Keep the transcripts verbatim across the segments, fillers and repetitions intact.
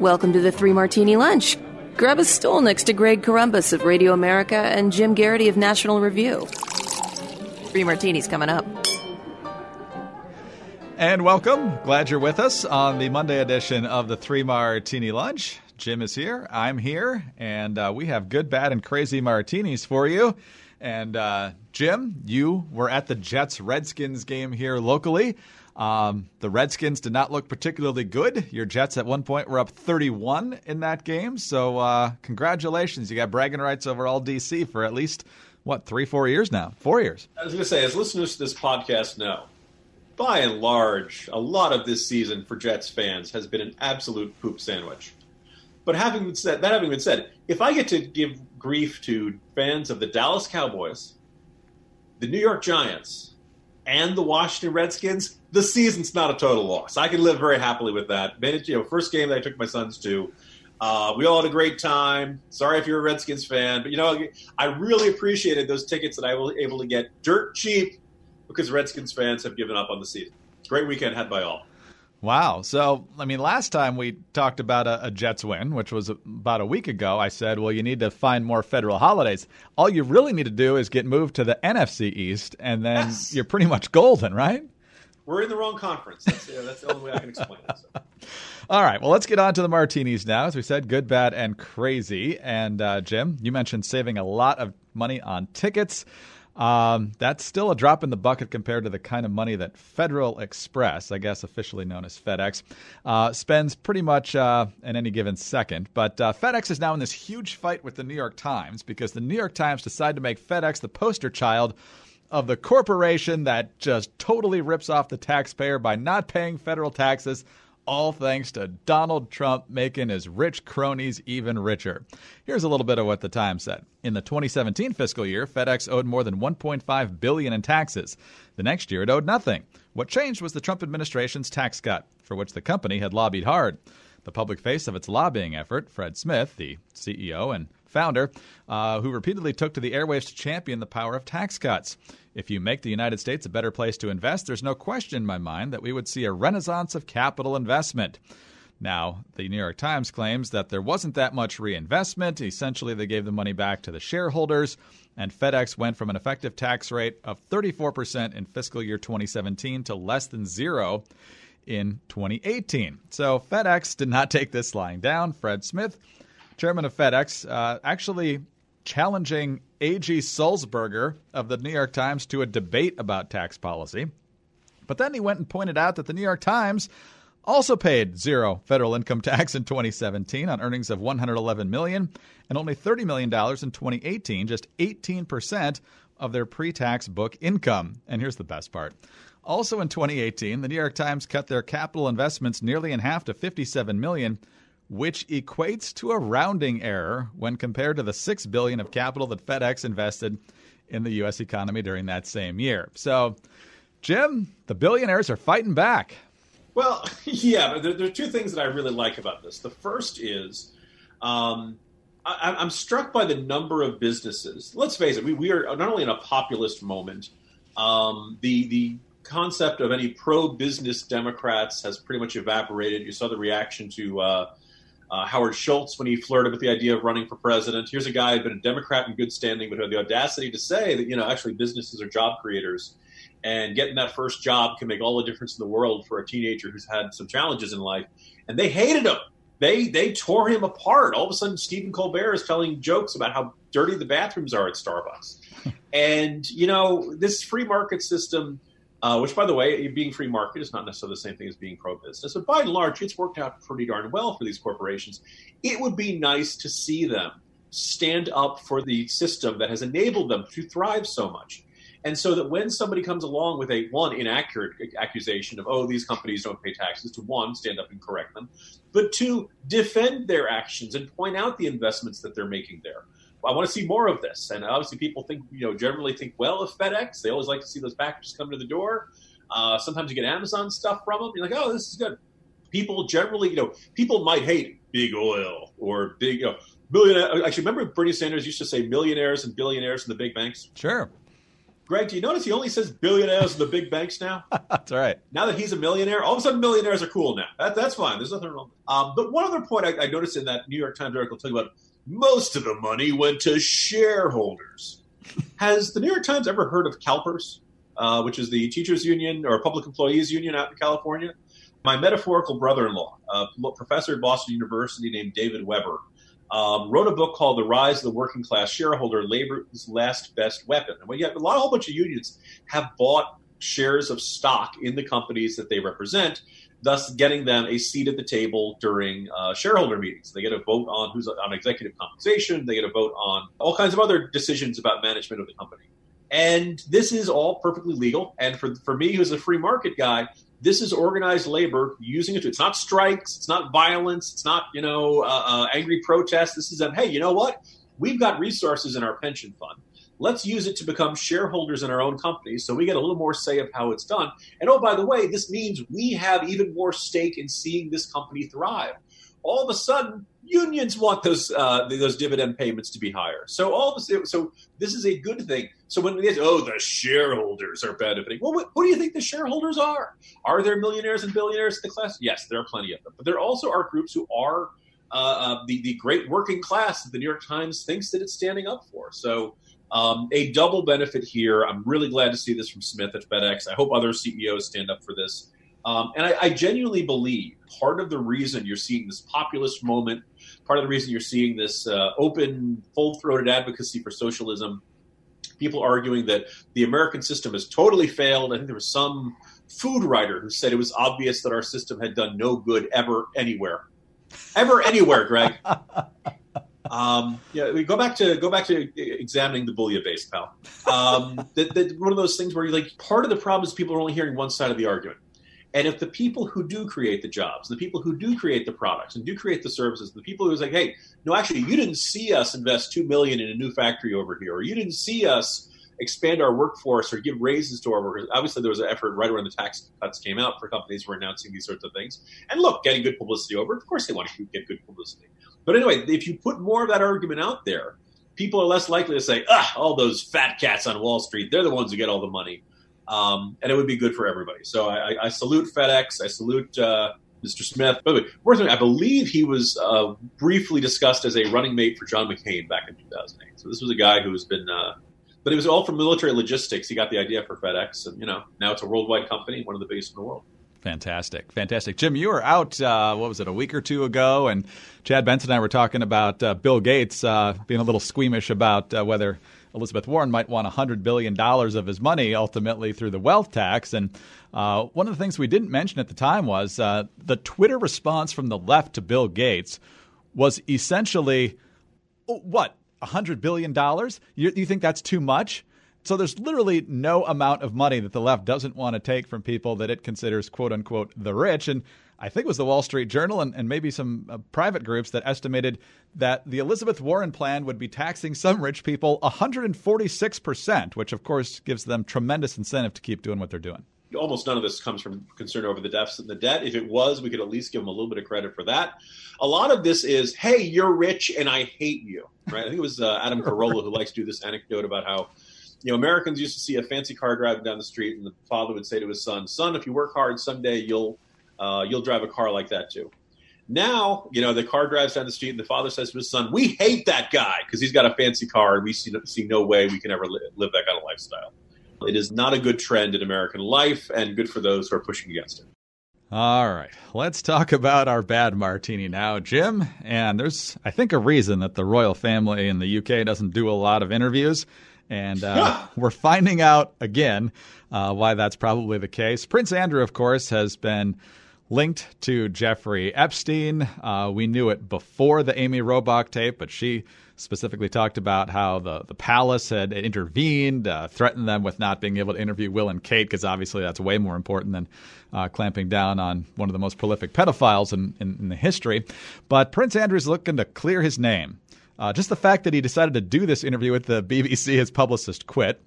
Welcome to the Three Martini Lunch. Grab a stool next to Greg Corumbas of Radio America and Jim Garrity of National Review. Three Martini's coming up. And welcome. Glad you're with us on the Monday edition of the Three Martini Lunch. Jim is here. I'm here. And uh, we have good, bad, and crazy martinis for you. And uh, Jim, you were at the Jets-Redskins game here locally. Um, the Redskins did not look particularly good. Your Jets at one point were up thirty-one in that game. So uh, congratulations. You got bragging rights over all D C for at least, what, three, four years now? Four years. I was going to say, as listeners to this podcast know, by and large, a lot of this season for Jets fans has been an absolute poop sandwich. But having said, that having been said, if I get to give grief to fans of the Dallas Cowboys, the New York Giants, and the Washington Redskins, the season's not a total loss. I can live very happily with that. It, you know, first game that I took my sons to, uh, we all had a great time. Sorry if you're a Redskins fan, but you know, I really appreciated those tickets that I was able to get dirt cheap because Redskins fans have given up on the season. Great weekend had by all. Wow. So, I mean, last time we talked about a, a Jets win, which was about a week ago, I said, well, you need to find more federal holidays. All you really need to do is get moved to the N F C East, and then yes, you're pretty much golden, right? We're in the wrong conference. That's, yeah, that's the only way I can explain it. So. All right. Well, let's get on to the martinis now. As we said, good, bad, and crazy. And, uh, Jim, you mentioned saving a lot of money on tickets. Um, that's still a drop in the bucket compared to the kind of money that Federal Express, I guess officially known as FedEx, uh, spends pretty much uh, in any given second. But uh, FedEx is now in this huge fight with the New York Times because the New York Times decided to make FedEx the poster child of the corporation that just totally rips off the taxpayer by not paying federal taxes, all thanks to Donald Trump making his rich cronies even richer. Here's a little bit of what the Times said. In the twenty seventeen fiscal year, FedEx owed more than one point five billion dollars in taxes. The next year, it owed nothing. What changed was the Trump administration's tax cut, for which the company had lobbied hard. The public face of its lobbying effort, Fred Smith, the C E O and founder, uh, who repeatedly took to the airwaves to champion the power of tax cuts. If you make the United States a better place to invest, there's no question in my mind that we would see a renaissance of capital investment. Now, the New York Times claims that there wasn't that much reinvestment. Essentially, they gave the money back to the shareholders, and FedEx went from an effective tax rate of thirty-four percent in fiscal year twenty seventeen to less than zero in twenty eighteen. So FedEx did not take this lying down. Fred Smith, chairman of FedEx, uh, actually challenging A G Sulzberger of the New York Times to a debate about tax policy. But then he went and pointed out that the New York Times also paid zero federal income tax in twenty seventeen on earnings of one hundred eleven million dollars and only thirty million dollars in twenty eighteen, just eighteen percent of their pre-tax book income. And here's the best part. Also in twenty eighteen, the New York Times cut their capital investments nearly in half to fifty-seven million dollars, which equates to a rounding error when compared to the six billion dollars of capital that FedEx invested in the U S economy during that same year. So, Jim, the billionaires are fighting back. Well, yeah, but there, there are two things that I really like about this. The first is um, I, I'm struck by the number of businesses. Let's face it, we, we are not only in a populist moment, um, the the concept of any pro-business Democrats has pretty much evaporated. You saw the reaction to uh, uh, Howard Schultz when he flirted with the idea of running for president. Here's a guy who'd been a Democrat in good standing, but who had the audacity to say that, you know, actually businesses are job creators, and getting that first job can make all the difference in the world for a teenager who's had some challenges in life. And they hated him. They they tore him apart. All of a sudden, Stephen Colbert is telling jokes about how dirty the bathrooms are at Starbucks. And, you know, this free market system, Uh, which, by the way, being free market is not necessarily the same thing as being pro-business. But by and large, it's worked out pretty darn well for these corporations. It would be nice to see them stand up for the system that has enabled them to thrive so much. And so that when somebody comes along with a, one, inaccurate accusation of, oh, these companies don't pay taxes, to, one, stand up and correct them, but, two, defend their actions and point out the investments that they're making there. I want to see more of this. And obviously people think, you know, generally think well of FedEx. They always like to see those packages come to the door. Uh, sometimes you get Amazon stuff from them. You're like, oh, this is good. People generally, you know, people might hate big oil or big, you know, millionaire. Actually, remember Bernie Sanders used to say millionaires and billionaires and the big banks? Sure. Greg, do you notice he only says billionaires and the big banks now? That's all right. Now that he's a millionaire, all of a sudden millionaires are cool now. That, that's fine. There's nothing wrong. Um, but one other point I, I noticed in that New York Times article talking about most of the money went to shareholders. Has the New York Times ever heard of CalPERS, uh, which is the teachers union or public employees union out in California? My metaphorical brother-in-law, a professor at Boston University named David Weber, Um, wrote a book called The Rise of the Working Class Shareholder, Labor's Last Best Weapon. And we have a, lot, a whole bunch of unions have bought shares of stock in the companies that they represent, thus getting them a seat at the table during uh, shareholder meetings. They get a vote on who's on executive compensation. They get a vote on all kinds of other decisions about management of the company. And this is all perfectly legal. And for, for me, who's a free market guy, this is organized labor using it. To, it's not strikes. It's not violence. It's not, you know, uh, uh, angry protests. This is them. Hey, you know what? We've got resources in our pension fund. Let's use it to become shareholders in our own companies so we get a little more say of how it's done. And, oh, by the way, this means we have even more stake in seeing this company thrive. All of a sudden, unions want those uh, those dividend payments to be higher. So all of a, so this is a good thing. So when they say, oh, the shareholders are benefiting, well, what, who do you think the shareholders are? Are there millionaires and billionaires in the class? Yes, there are plenty of them. But there also are groups who are uh, uh, the, the great working class that the New York Times thinks that it's standing up for. So um, a double benefit here. I'm really glad to see this from Smith at FedEx. I hope other C E Os stand up for this. Um, and I, I genuinely believe part of the reason you're seeing this populist moment, part of the reason you're seeing this uh, open, full-throated advocacy for socialism, people arguing that the American system has totally failed. I think there was some food writer who said it was obvious that our system had done no good ever anywhere. Ever anywhere, Greg. Um, yeah, we go back to go back to examining the bouillabaisse, pal. Um, that, that one of those things where you're like, part of the problem is people are only hearing one side of the argument. And if the people who do create the jobs, the people who do create the products and do create the services, the people who's like, hey, no, actually, you didn't see us invest two million dollars in a new factory over here, or you didn't see us expand our workforce or give raises to our workers. Obviously, there was an effort right around the tax cuts came out for companies who were announcing these sorts of things. And look, getting good publicity over, of course they want to get good publicity. But anyway, if you put more of that argument out there, people are less likely to say, ah, all those fat cats on Wall Street, they're the ones who get all the money. Um, and it would be good for everybody. So I, I salute FedEx. I salute uh, Mister Smith. By the way, worth noting, I believe he was uh, briefly discussed as a running mate for John McCain back in two thousand eight. So this was a guy who has been, uh, but it was all from military logistics. He got the idea for FedEx, and you know now it's a worldwide company, one of the biggest in the world. Fantastic. Fantastic. Jim, you were out, uh, what was it, a week or two ago, and Chad Benson and I were talking about uh, Bill Gates uh, being a little squeamish about uh, whether Elizabeth Warren might want one hundred billion dollars of his money ultimately through the wealth tax. And uh, one of the things we didn't mention at the time was uh, the Twitter response from the left to Bill Gates was essentially, oh, what, one hundred billion dollars? You, you think that's too much? So there's literally no amount of money that the left doesn't want to take from people that it considers, quote unquote, the rich. And I think it was the Wall Street Journal and, and maybe some uh, private groups that estimated that the Elizabeth Warren plan would be taxing some rich people one hundred forty-six percent, which, of course, gives them tremendous incentive to keep doing what they're doing. Almost none of this comes from concern over the deficit and the debt. If it was, we could at least give them a little bit of credit for that. A lot of this is, hey, you're rich and I hate you. Right? I think it was uh, Adam Carolla who likes to do this anecdote about how, you know, Americans used to see a fancy car driving down the street, and the father would say to his son, son, if you work hard, someday you'll uh, you'll drive a car like that too. Now, you know, the car drives down the street, and the father says to his son, we hate that guy because he's got a fancy car, and we see, see no way we can ever li- live that kind of lifestyle. It is not a good trend in American life, and good for those who are pushing against it. All right. Let's talk about our bad martini now, Jim. And there's, I think, a reason that the royal family in the U K doesn't do a lot of interviews. And uh, we're finding out again uh, why that's probably the case. Prince Andrew, of course, has been linked to Jeffrey Epstein. Uh, we knew it before the Amy Robach tape, but she specifically talked about how the, the palace had intervened, uh, threatened them with not being able to interview Will and Kate, because obviously that's way more important than uh, clamping down on one of the most prolific pedophiles in, in, in the history. But Prince Andrew's looking to clear his name. Uh, just the fact that he decided to do this interview with the B B C, his publicist quit.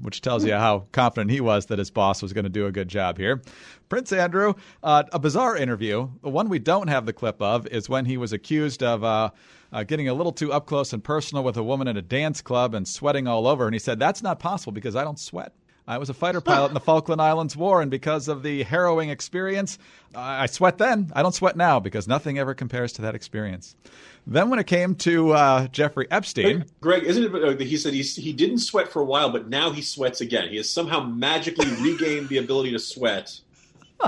which tells you how confident he was that his boss was going to do a good job here. Prince Andrew, uh, a bizarre interview. The one we don't have the clip of is when he was accused of uh, uh, getting a little too up close and personal with a woman at a dance club and sweating all over. And he said, that's not possible because I don't sweat. I was a fighter pilot in the Falkland Islands War, and because of the harrowing experience, I sweat then. I don't sweat now because nothing ever compares to that experience. Then when it came to uh, Jeffrey Epstein. But Greg, isn't it? He said he, he didn't sweat for a while, but now he sweats again. He has somehow magically regained the ability to sweat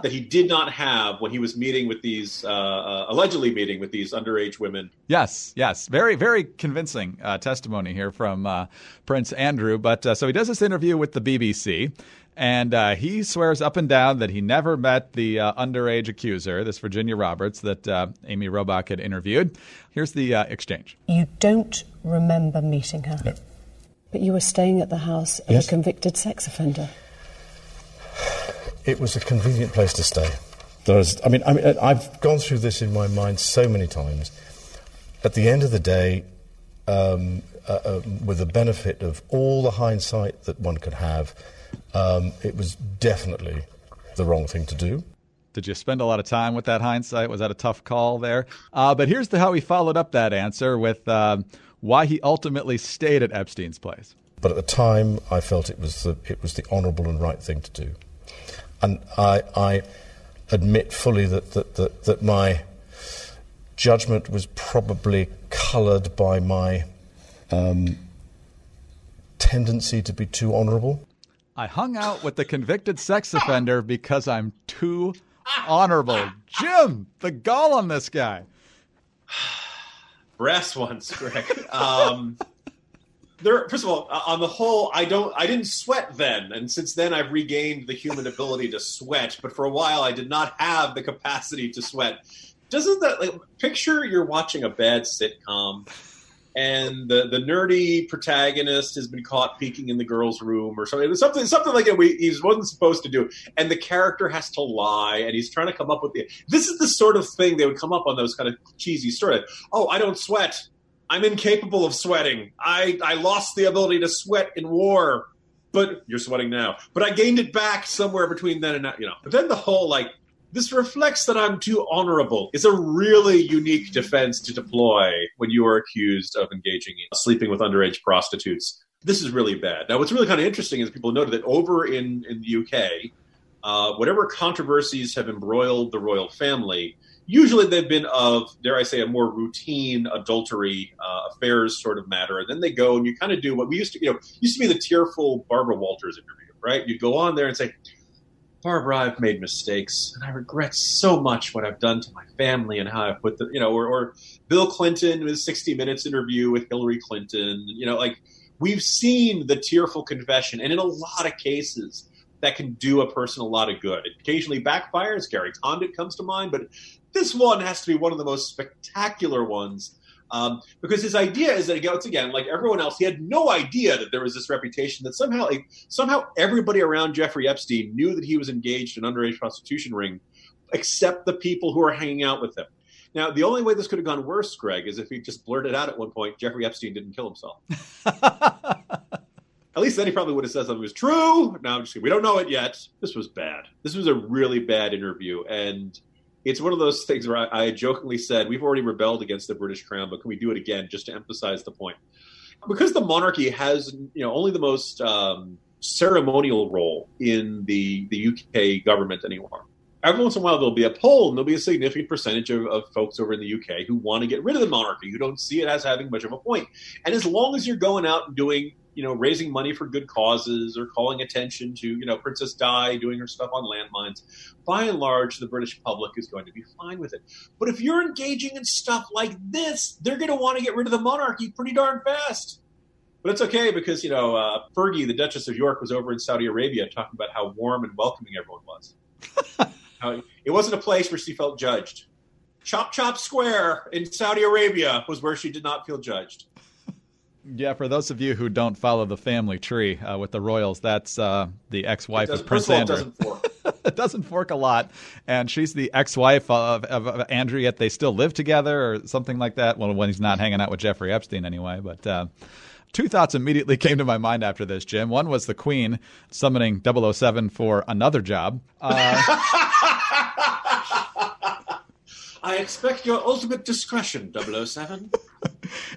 that he did not have when he was meeting with these, uh, uh, allegedly meeting with these underage women. Yes, yes. Very, very convincing uh, testimony here from uh, Prince Andrew. But uh, so he does this interview with the B B C, and uh, he swears up and down that he never met the uh, underage accuser, this Virginia Roberts that uh, Amy Robach had interviewed. Here's the uh, exchange. You don't remember meeting her, no. But you were staying at the house of yes. a convicted sex offender. It was a convenient place to stay. There was, I mean, I mean, I've gone through this in my mind so many times. At the end of the day, um, uh, uh, with the benefit of all the hindsight that one could have, um, it was definitely the wrong thing to do. Did you spend a lot of time with that hindsight? Was that a tough call there? Uh, but here's the, how he followed up that answer with um, why he ultimately stayed at Epstein's place. But at the time, I felt it was the, it was the honourable and right thing to do. And I, I admit fully that, that, that, that my judgment was probably coloured by my um, tendency to be too honourable. I hung out with the convicted sex offender because I'm too honourable. Jim, the gall on this guy. Brass ones, Greg. Um... There, first of all, on the whole, I don't. I didn't sweat then, and since then, I've regained the human ability to sweat. But for a while, I did not have the capacity to sweat. Doesn't that like, picture you're watching a bad sitcom, and the, the nerdy protagonist has been caught peeking in the girls' room or something, something, something like that. We, he wasn't supposed to do, and the character has to lie, and he's trying to come up with the. This is the sort of thing they would come up on those kind of cheesy stories. Oh, I don't sweat. I'm incapable of sweating. I, I lost the ability to sweat in war, but you're sweating now. But I gained it back somewhere between then and now, you know. But then the whole, like, this reflects that I'm too honorable is a really unique defense to deploy when you are accused of engaging in sleeping with underage prostitutes. This is really bad. Now, what's really kind of interesting is people noted that over in, in the U K, uh, whatever controversies have embroiled the royal family, usually they've been of, dare I say, a more routine adultery uh, affairs sort of matter. And then they go and you kind of do what we used to, you know, used to be the tearful Barbara Walters interview, right? You'd go on there and say, Barbara, I've made mistakes and I regret so much what I've done to my family and how I've put the, you know, or, or Bill Clinton with his sixty minutes interview with Hillary Clinton. You know, like we've seen the tearful confession and in a lot of cases that can do a person a lot of good. It occasionally backfires. Gary Condit comes to mind, but this one has to be one of the most spectacular ones um, because his idea is that, once again, like everyone else, he had no idea that there was this reputation that somehow like, somehow everybody around Jeffrey Epstein knew that he was engaged in an underage prostitution ring except the people who were hanging out with him. Now, the only way this could have gone worse, Greg, is if he just blurted out at one point, Jeffrey Epstein didn't kill himself. At least then he probably would have said something was true. No, I'm just kidding. We don't know it yet. This was bad. This was a really bad interview. And it's one of those things where I, I jokingly said, we've already rebelled against the British Crown, but can we do it again just to emphasize the point? Because the monarchy has, you know, only the most um, ceremonial role in the, the U K government anymore. Every once in a while, there'll be a poll, and there'll be a significant percentage of, of folks over in the U K who want to get rid of the monarchy, who don't see it as having much of a point. And as long as you're going out and doing, you know, raising money for good causes or calling attention to, you know, Princess Di doing her stuff on landmines, by and large, the British public is going to be fine with it. But if you're engaging in stuff like this, they're going to want to get rid of the monarchy pretty darn fast. But it's okay because, you know, uh, Fergie, the Duchess of York, was over in Saudi Arabia talking about how warm and welcoming everyone was. Uh, it wasn't a place where she felt judged. Chop Chop Square in Saudi Arabia was where she did not feel judged. Yeah, for those of you who don't follow the family tree uh, with the royals, that's uh, the ex-wife of Prince Andrew. It doesn't fork. It doesn't fork a lot. And she's the ex-wife of, of, of Andrew, yet they still live together or something like that. Well, when he's not hanging out with Jeffrey Epstein anyway. But uh, Two thoughts immediately came to my mind after this, Jim. One was the Queen summoning double oh seven for another job. Uh, I expect your ultimate discretion, double oh seven.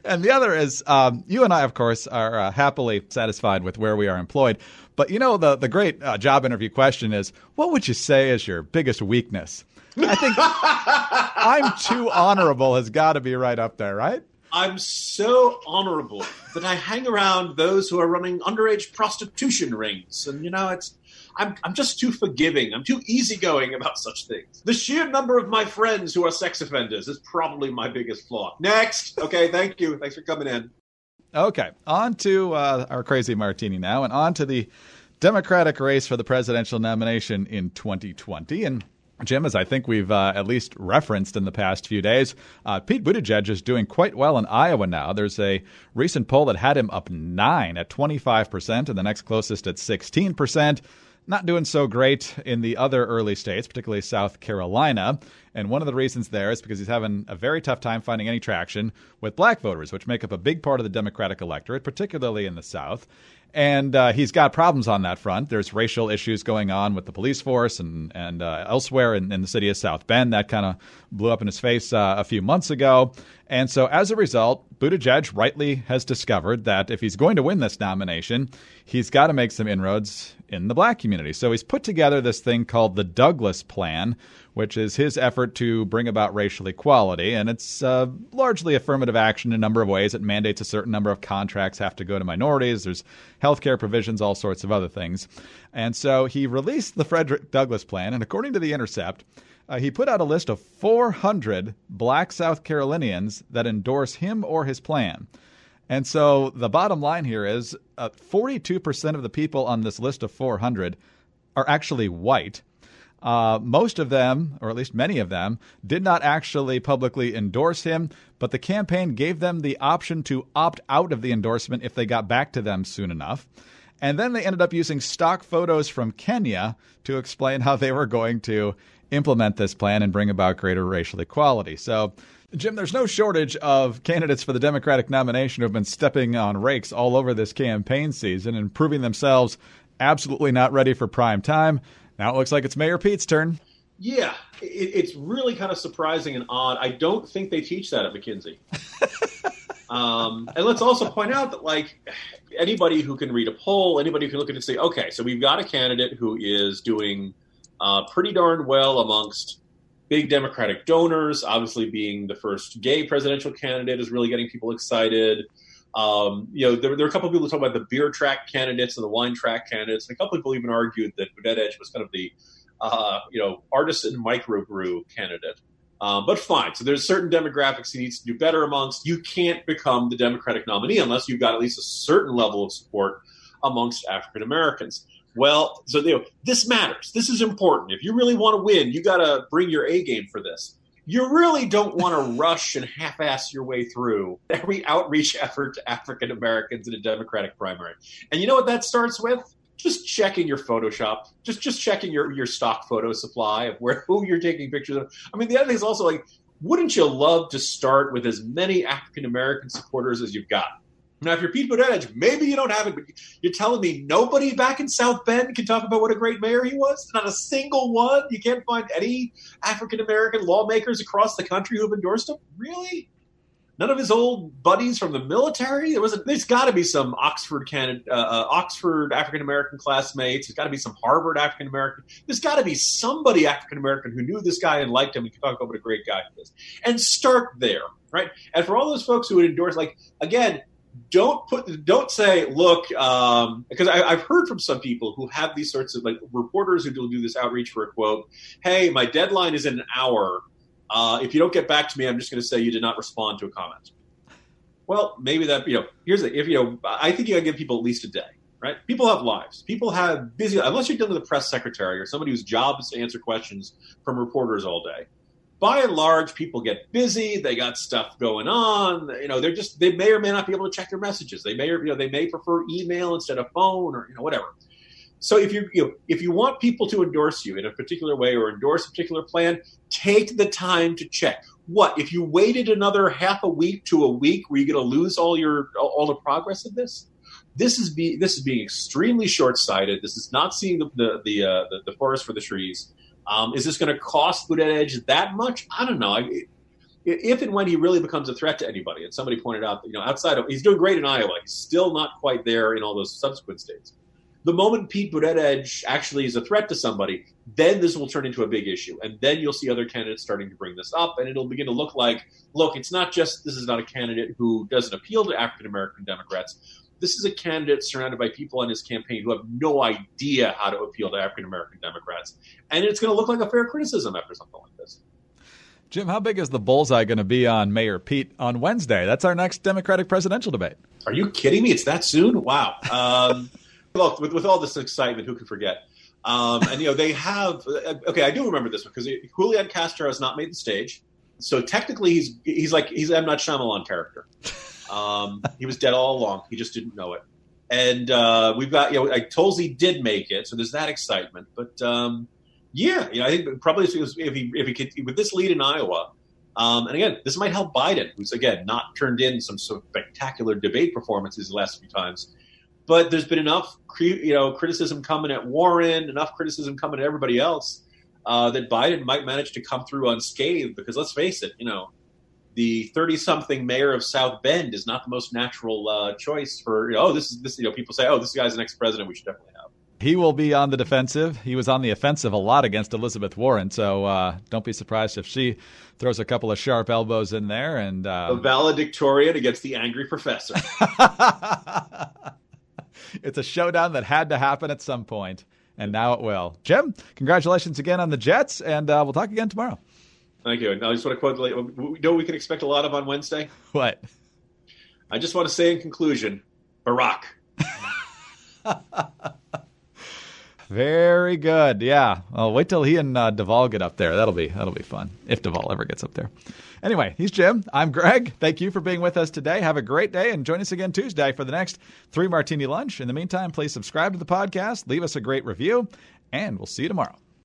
And the other is um, you and I, of course, are uh, happily satisfied with where we are employed. But, you know, the, the great uh, job interview question is, what would you say is your biggest weakness? I think I'm too honorable has got to be right up there, right? I'm so honorable that I hang around those who are running underage prostitution rings. And, you know, it's I'm, I'm just too forgiving. I'm too easygoing about such things. The sheer number of my friends who are sex offenders is probably my biggest flaw. Next. Okay, thank you. Thanks for coming in. Okay, on to uh, our crazy martini now, and on to the Democratic race for the presidential nomination in twenty twenty. And Jim, as I think we've uh, at least referenced in the past few days, uh, Pete Buttigieg is doing quite well in Iowa now. There's a recent poll that had him up nine at twenty-five percent and the next closest at sixteen percent. Not doing so great in the other early states, particularly South Carolina. And one of the reasons there is because he's having a very tough time finding any traction with black voters, which make up a big part of the Democratic electorate, particularly in the South. And uh, he's got problems on that front. There's racial issues going on with the police force and, and uh, elsewhere in, in the city of South Bend. That kind of blew up in his face uh, a few months ago. And so as a result, Buttigieg rightly has discovered that if he's going to win this nomination, he's got to make some inroads in the black community. So he's put together this thing called the Douglass Plan, which is his effort to bring about racial equality. And it's uh, largely affirmative action in a number of ways. It mandates a certain number of contracts have to go to minorities. There's health care provisions, all sorts of other things. And so he released the Frederick Douglass Plan. And according to The Intercept, uh, he put out a list of four hundred black South Carolinians that endorse him or his plan. And so the bottom line here is uh, forty-two percent of the people on this list of four hundred are actually white. Uh, most of them, or at least many of them, did not actually publicly endorse him, but the campaign gave them the option to opt out of the endorsement if they got back to them soon enough. And then they ended up using stock photos from Kenya to explain how they were going to implement this plan and bring about greater racial equality. So, Jim, there's no shortage of candidates for the Democratic nomination who have been stepping on rakes all over this campaign season and proving themselves absolutely not ready for prime time. Now it looks like it's Mayor Pete's turn. Yeah, it, it's really kind of surprising and odd. I don't think they teach that at McKinsey. um, and let's also point out that, like, anybody who can read a poll, anybody who can look at it and say, okay, so we've got a candidate who is doing uh, pretty darn well amongst big Democratic donors. Obviously, being the first gay presidential candidate is really getting people excited. Um, you know, there, there were a couple of people who talk about the beer track candidates and the wine track candidates. And a couple of people even argued that Buttigieg was kind of the, uh, you know, artisan microbrew candidate. Um, but fine. So there's certain demographics he needs to do better amongst. You can't become the Democratic nominee unless you've got at least a certain level of support amongst African Americans. Well, so you know, this matters. This is important. If you really want to win, you got to bring your A game for this. You really don't want to rush and half-ass your way through every outreach effort to African Americans in a Democratic primary. And you know what that starts with? Just checking your Photoshop, just just checking your, your stock photo supply of where who you're taking pictures of. I mean, the other thing is also, like, wouldn't you love to start with as many African American supporters as you've got? Now, if you're Pete Buttigieg, maybe you don't have it, but you're telling me nobody back in South Bend can talk about what a great mayor he was? Not a single one? You can't find any African-American lawmakers across the country who have endorsed him? Really? None of his old buddies from the military? There was a, there's got to be some Oxford candidate, uh, Oxford African-American classmates. There's got to be some Harvard African-American. There's got to be somebody African-American who knew this guy and liked him and could talk about what a great guy he is. And start there, right? And for all those folks who would endorse, like, again, Don't put. Don't say, look, um, because I, I've heard from some people who have these sorts of, like, reporters who do this outreach for a quote. Hey, my deadline is in an hour. Uh, if you don't get back to me, I'm just going to say you did not respond to a comment. Well, maybe that, you know, here's the, if you know, I think you got to give people at least a day, right? People have lives. People have busy, unless you're dealing with a press secretary or somebody whose job is to answer questions from reporters all day. By and large, people get busy. They got stuff going on. You know, they're just they may or may not be able to check their messages. They may or, you know, they may prefer email instead of phone or, you know, whatever. So if you, you know, if you want people to endorse you in a particular way or endorse a particular plan, take the time to check. what, if you waited another half a week to a week, were you going to lose all your all the progress of this? This is be, this is being extremely short-sighted. This is not seeing the the the, uh, the, the forest for the trees. Um, is this going to cost Buttigieg that much? I don't know. I mean, if and when he really becomes a threat to anybody, and somebody pointed out, you know, outside of, he's doing great in Iowa. He's still not quite there in all those subsequent states. The moment Pete Buttigieg actually is a threat to somebody, then this will turn into a big issue. And then you'll see other candidates starting to bring this up. And it'll begin to look like, look, it's not just, this is not a candidate who doesn't appeal to African-American Democrats. This is a candidate surrounded by people on his campaign who have no idea how to appeal to African-American Democrats. And it's going to look like a fair criticism after something like this. Jim, how big is the bullseye going to be on Mayor Pete on Wednesday? That's our next Democratic presidential debate. Are you kidding me? It's that soon? Wow. Um, look, with, with all this excitement, who can forget? Um, and, you know, they have – okay, I do remember this one because Julian Castro has not made the stage. So technically he's he's like – he's M. Night Shyamalan character. Um, he was dead all along. He just didn't know it. And uh, we've got, you know, like Tolsey did make it, so there's that excitement. But um, yeah, you know, I think probably if he, was, if he if he could with this lead in Iowa, um, and again, this might help Biden, who's again not turned in some sort of spectacular debate performances the last few times. But there's been enough, you know, criticism coming at Warren, enough criticism coming at everybody else uh, that Biden might manage to come through unscathed. Because let's face it, you know. The thirty-something mayor of South Bend is not the most natural uh, choice for, you know, oh, this is this, you know, people say, oh, this guy's the next president. We should definitely have. He will be on the defensive. He was on the offensive a lot against Elizabeth Warren. So uh, don't be surprised if she throws a couple of sharp elbows in there. And uh, the valedictorian against the angry professor. It's a showdown that had to happen at some point, and now it will. Jim, congratulations again on the Jets, and uh, we'll talk again tomorrow. Thank you. And I just want to quote, you know, we can expect a lot of on Wednesday. What? I just want to say in conclusion, Barack. Very good. Yeah. Well, wait till he and uh, Duvall get up there. That'll be that'll be fun if Duvall ever gets up there. Anyway, he's Jim. I'm Greg. Thank you for being with us today. Have a great day and join us again Tuesday for the next Three Martini Lunch. In the meantime, please subscribe to the podcast, leave us a great review, and we'll see you tomorrow.